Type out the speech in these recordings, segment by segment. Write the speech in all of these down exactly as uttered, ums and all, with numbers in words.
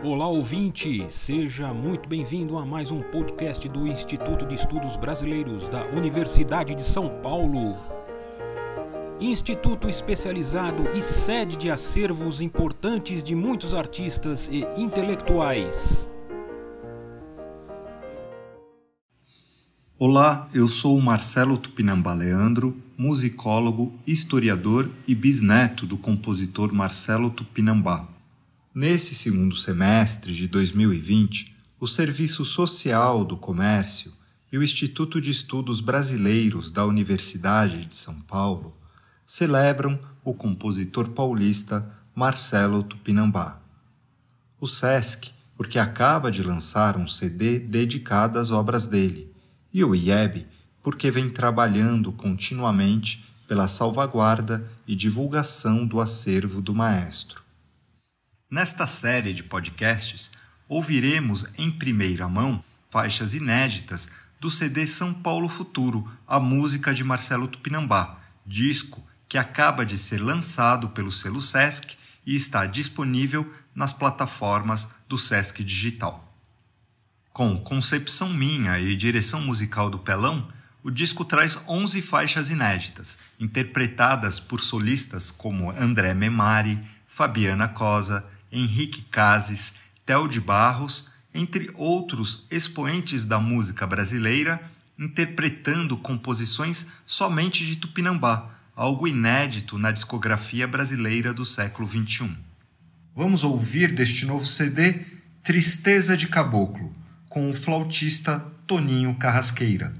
Olá ouvinte, seja muito bem-vindo a mais um podcast do Instituto de Estudos Brasileiros da Universidade de São Paulo. Instituto especializado e sede de acervos importantes de muitos artistas e intelectuais. Olá, eu sou o Marcelo Tupinambá Leandro, musicólogo, historiador e bisneto do compositor Marcelo Tupinambá. Nesse segundo semestre de dois mil e vinte, o Serviço Social do Comércio e o Instituto de Estudos Brasileiros da Universidade de São Paulo celebram o compositor paulista Marcelo Tupinambá. O SESC, porque acaba de lançar um C D dedicado às obras dele, e o I E B, porque vem trabalhando continuamente pela salvaguarda e divulgação do acervo do maestro. Nesta série de podcasts, ouviremos em primeira mão faixas inéditas do C D São Paulo Futuro, a música de Marcelo Tupinambá, disco que acaba de ser lançado pelo selo SESC e está disponível nas plataformas do SESC Digital. Com concepção minha e direção musical do Pelão, o disco traz onze faixas inéditas, interpretadas por solistas como André Memari, Fabiana Cosa, Henrique Cazes, Théo de Barros, entre outros expoentes da música brasileira, interpretando composições somente de Tupinambá, algo inédito na discografia brasileira do século vinte e um. Vamos ouvir deste novo C D Tristeza de Caboclo, com o flautista Toninho Carrasqueira.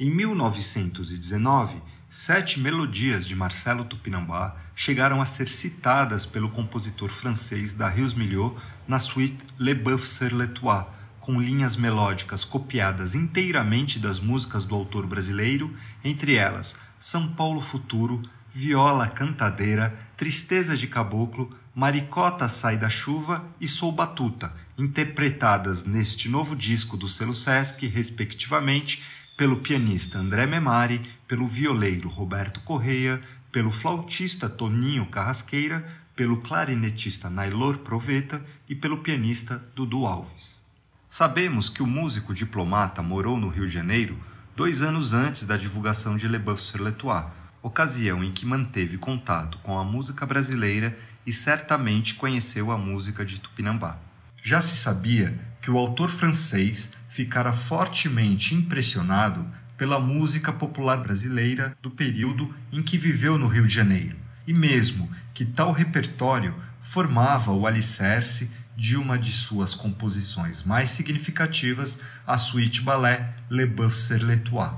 Em mil novecentos e dezenove, sete melodias de Marcelo Tupinambá chegaram a ser citadas pelo compositor francês Darius Milhaud na suite Le Bœuf sur le Toit, com linhas melódicas copiadas inteiramente das músicas do autor brasileiro, entre elas São Paulo Futuro, Viola Cantadeira, Tristeza de Caboclo, Maricota Sai da Chuva e Sou Batuta, interpretadas neste novo disco do selo SESC, respectivamente, pelo pianista André Memari, pelo violeiro Roberto Correia pelo flautista Toninho Carrasqueira, pelo clarinetista Nailor Proveta e pelo pianista Dudu Alves. Sabemos que o músico diplomata morou no Rio de Janeiro dois anos antes da divulgação de Le Bœuf sur le Toit, ocasião em que manteve contato com a música brasileira e certamente conheceu a música de Tupinambá. Já se sabia que o autor francês ficara fortemente impressionado pela música popular brasileira do período em que viveu no Rio de Janeiro, e mesmo que tal repertório formava o alicerce de uma de suas composições mais significativas, a suíte ballet Le Bœuf sur le Toit.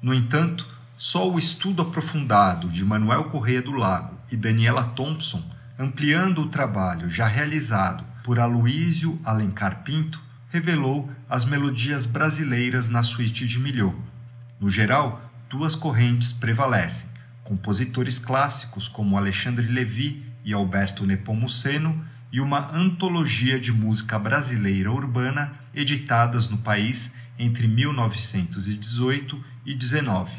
No entanto, só o estudo aprofundado de Manuel Corrêa do Lago e Daniela Thompson, ampliando o trabalho já realizado por Aloysio Alencar Pinto, revelou as melodias brasileiras na suíte de Milhaud. No geral, duas correntes prevalecem: compositores clássicos como Alexandre Levy e Alberto Nepomuceno, e uma antologia de música brasileira urbana editadas no país entre mil novecentos e dezoito e dezenove.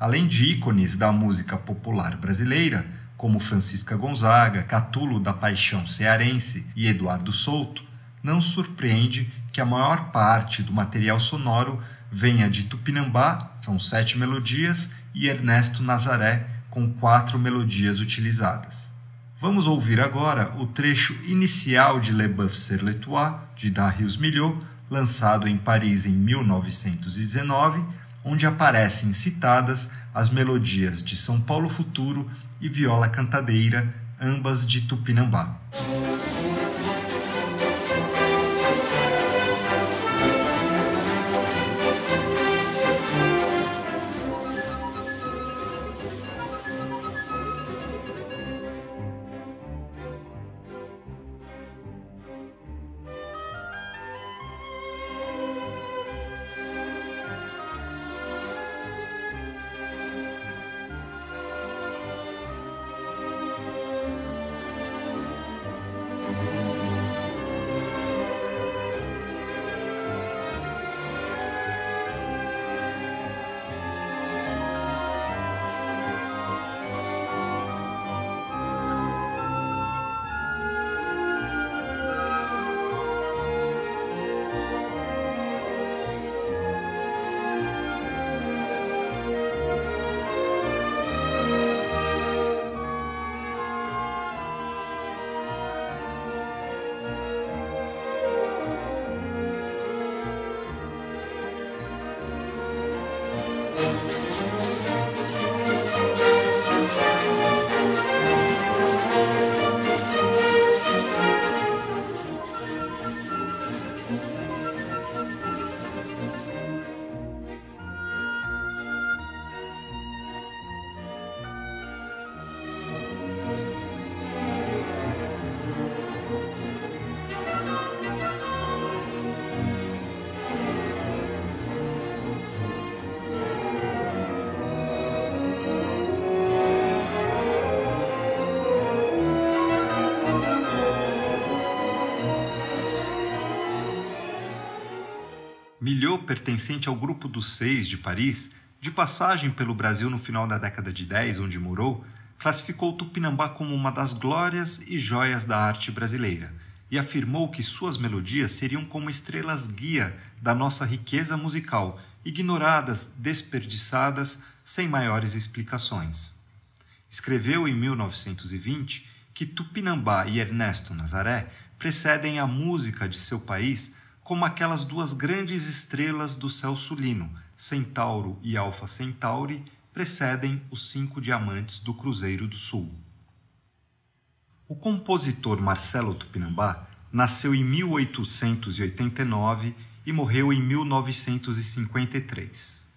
Além de ícones da música popular brasileira, como Francisca Gonzaga, Catulo da Paixão Cearense e Eduardo Souto, não surpreende que a maior parte do material sonoro venha de Tupinambá, são sete melodias, e Ernesto Nazaré, com quatro melodias utilizadas. Vamos ouvir agora o trecho inicial de Le Bœuf sur le Toit, de Darius Milhaud, lançado em Paris em mil novecentos e dezenove, onde aparecem citadas as melodias de São Paulo Futuro e Viola Cantadeira, ambas de Tupinambá. Milhaud, pertencente ao Grupo dos Seis de Paris, de passagem pelo Brasil no final da década de dez, onde morou, classificou Tupinambá como uma das glórias e joias da arte brasileira e afirmou que suas melodias seriam como estrelas guia da nossa riqueza musical, ignoradas, desperdiçadas, sem maiores explicações. Escreveu em mil novecentos e vinte que Tupinambá e Ernesto Nazaré precedem a música de seu país como aquelas duas grandes estrelas do céu sulino, Centauro e Alfa Centauri, precedem os cinco diamantes do Cruzeiro do Sul. O compositor Marcelo Tupinambá nasceu em mil oitocentos e oitenta e nove e morreu em mil novecentos e cinquenta e três.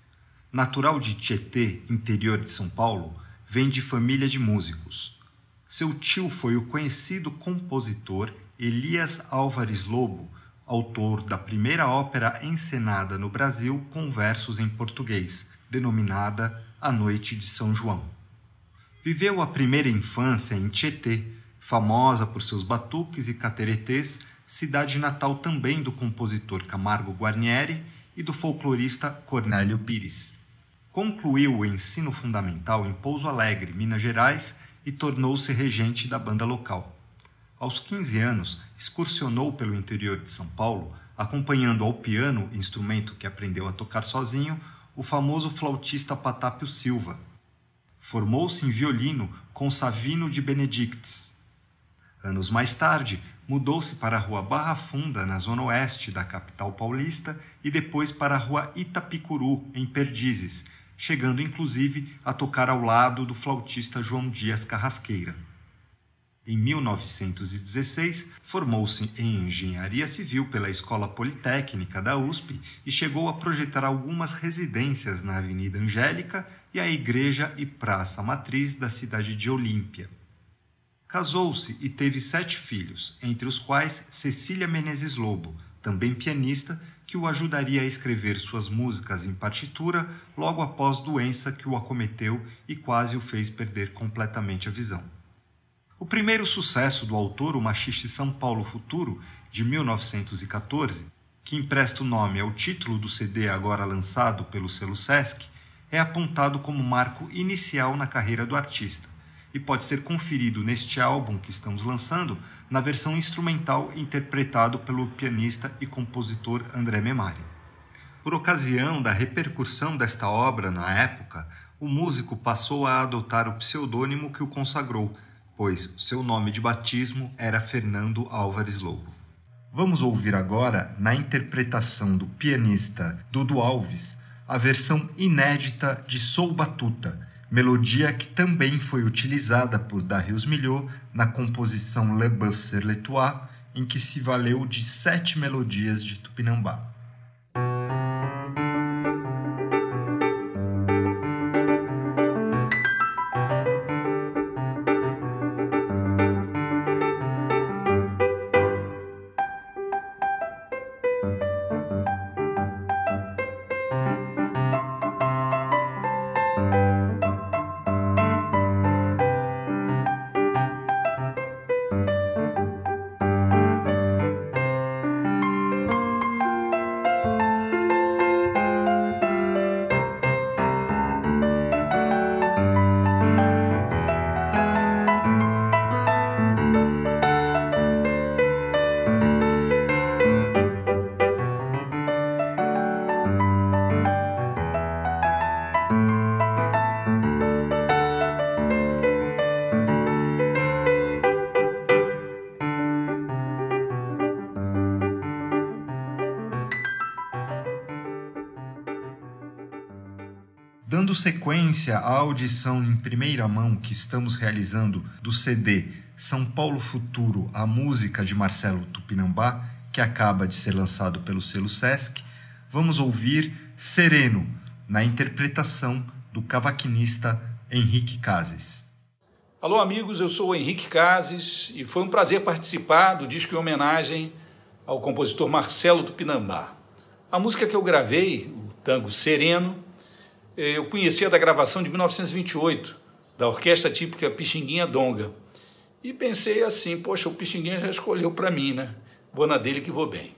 Natural de Tietê, interior de São Paulo, vem de família de músicos. Seu tio foi o conhecido compositor Elias Álvares Lobo, autor da primeira ópera encenada no Brasil com versos em português, denominada A Noite de São João. Viveu a primeira infância em Tietê, famosa por seus batuques e cateretês, cidade natal também do compositor Camargo Guarnieri e do folclorista Cornélio Pires. Concluiu o ensino fundamental em Pouso Alegre, Minas Gerais, e tornou-se regente da banda local. Aos quinze anos, excursionou pelo interior de São Paulo, acompanhando ao piano, instrumento que aprendeu a tocar sozinho, o famoso flautista Patápio Silva. Formou-se em violino com Savino de Benedictis. Anos mais tarde, mudou-se para a Rua Barra Funda, na zona oeste da capital paulista, e depois para a Rua Itapicuru, em Perdizes, chegando inclusive a tocar ao lado do flautista João Dias Carrasqueira. Em mil novecentos e dezesseis, formou-se em Engenharia Civil pela Escola Politécnica da U S P e chegou a projetar algumas residências na Avenida Angélica e a Igreja e Praça Matriz da cidade de Olímpia. Casou-se e teve sete filhos, entre os quais Cecília Menezes Lobo, também pianista, que o ajudaria a escrever suas músicas em partitura logo após doença que o acometeu e quase o fez perder completamente a visão. O primeiro sucesso do autor, o machiste São Paulo Futuro, de mil novecentos e quatorze, que empresta o nome ao título do C D agora lançado pelo selo Sesc, é apontado como marco inicial na carreira do artista e pode ser conferido neste álbum que estamos lançando na versão instrumental interpretado pelo pianista e compositor André Memari. Por ocasião da repercussão desta obra na época, o músico passou a adotar o pseudônimo que o consagrou, pois seu nome de batismo era Fernando Álvares Lobo. Vamos ouvir agora, na interpretação do pianista Dudu Alves, a versão inédita de Sou Batuta, melodia que também foi utilizada por Darius Milhaud na composição Le Bœuf sur le Toit, em que se valeu de sete melodias de Tupinambá. Dando sequência à audição em primeira mão que estamos realizando do C D São Paulo Futuro, a música de Marcelo Tupinambá, que acaba de ser lançado pelo selo Sesc, vamos ouvir Sereno, na interpretação do cavaquinista Henrique Cazes. Alô amigos, eu sou o Henrique Cazes e foi um prazer participar do disco em homenagem ao compositor Marcelo Tupinambá. A música que eu gravei, o tango Sereno, eu conhecia da gravação de mil novecentos e vinte e oito, da orquestra típica Pixinguinha Donga. E pensei assim, poxa, o Pixinguinha já escolheu para mim, né? Vou na dele que vou bem.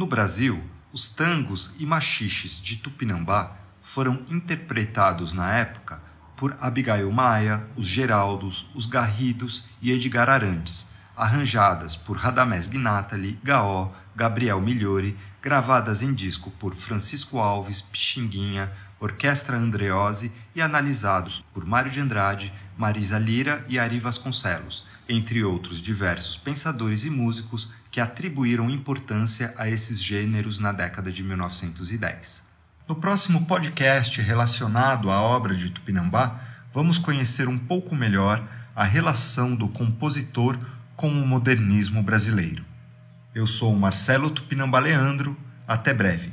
No Brasil, os tangos e machixes de Tupinambá foram interpretados na época por Abigail Maia, os Geraldos, os Garridos e Edgar Arantes, arranjadas por Radamés Gnatali, Gaó, Gabriel Migliori, gravadas em disco por Francisco Alves, Pixinguinha, Orquestra Andreozzi e analisados por Mário de Andrade, Marisa Lira e Ari Vasconcelos, entre outros diversos pensadores e músicos que atribuíram importância a esses gêneros na década de mil novecentos e dez. No próximo podcast relacionado à obra de Tupinambá, vamos conhecer um pouco melhor a relação do compositor com o modernismo brasileiro. Eu sou o Marcelo Tupinambá Leandro, até breve.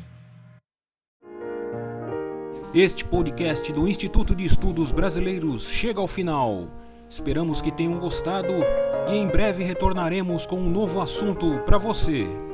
Este podcast do Instituto de Estudos Brasileiros chega ao final. Esperamos que tenham gostado e em breve retornaremos com um novo assunto para você.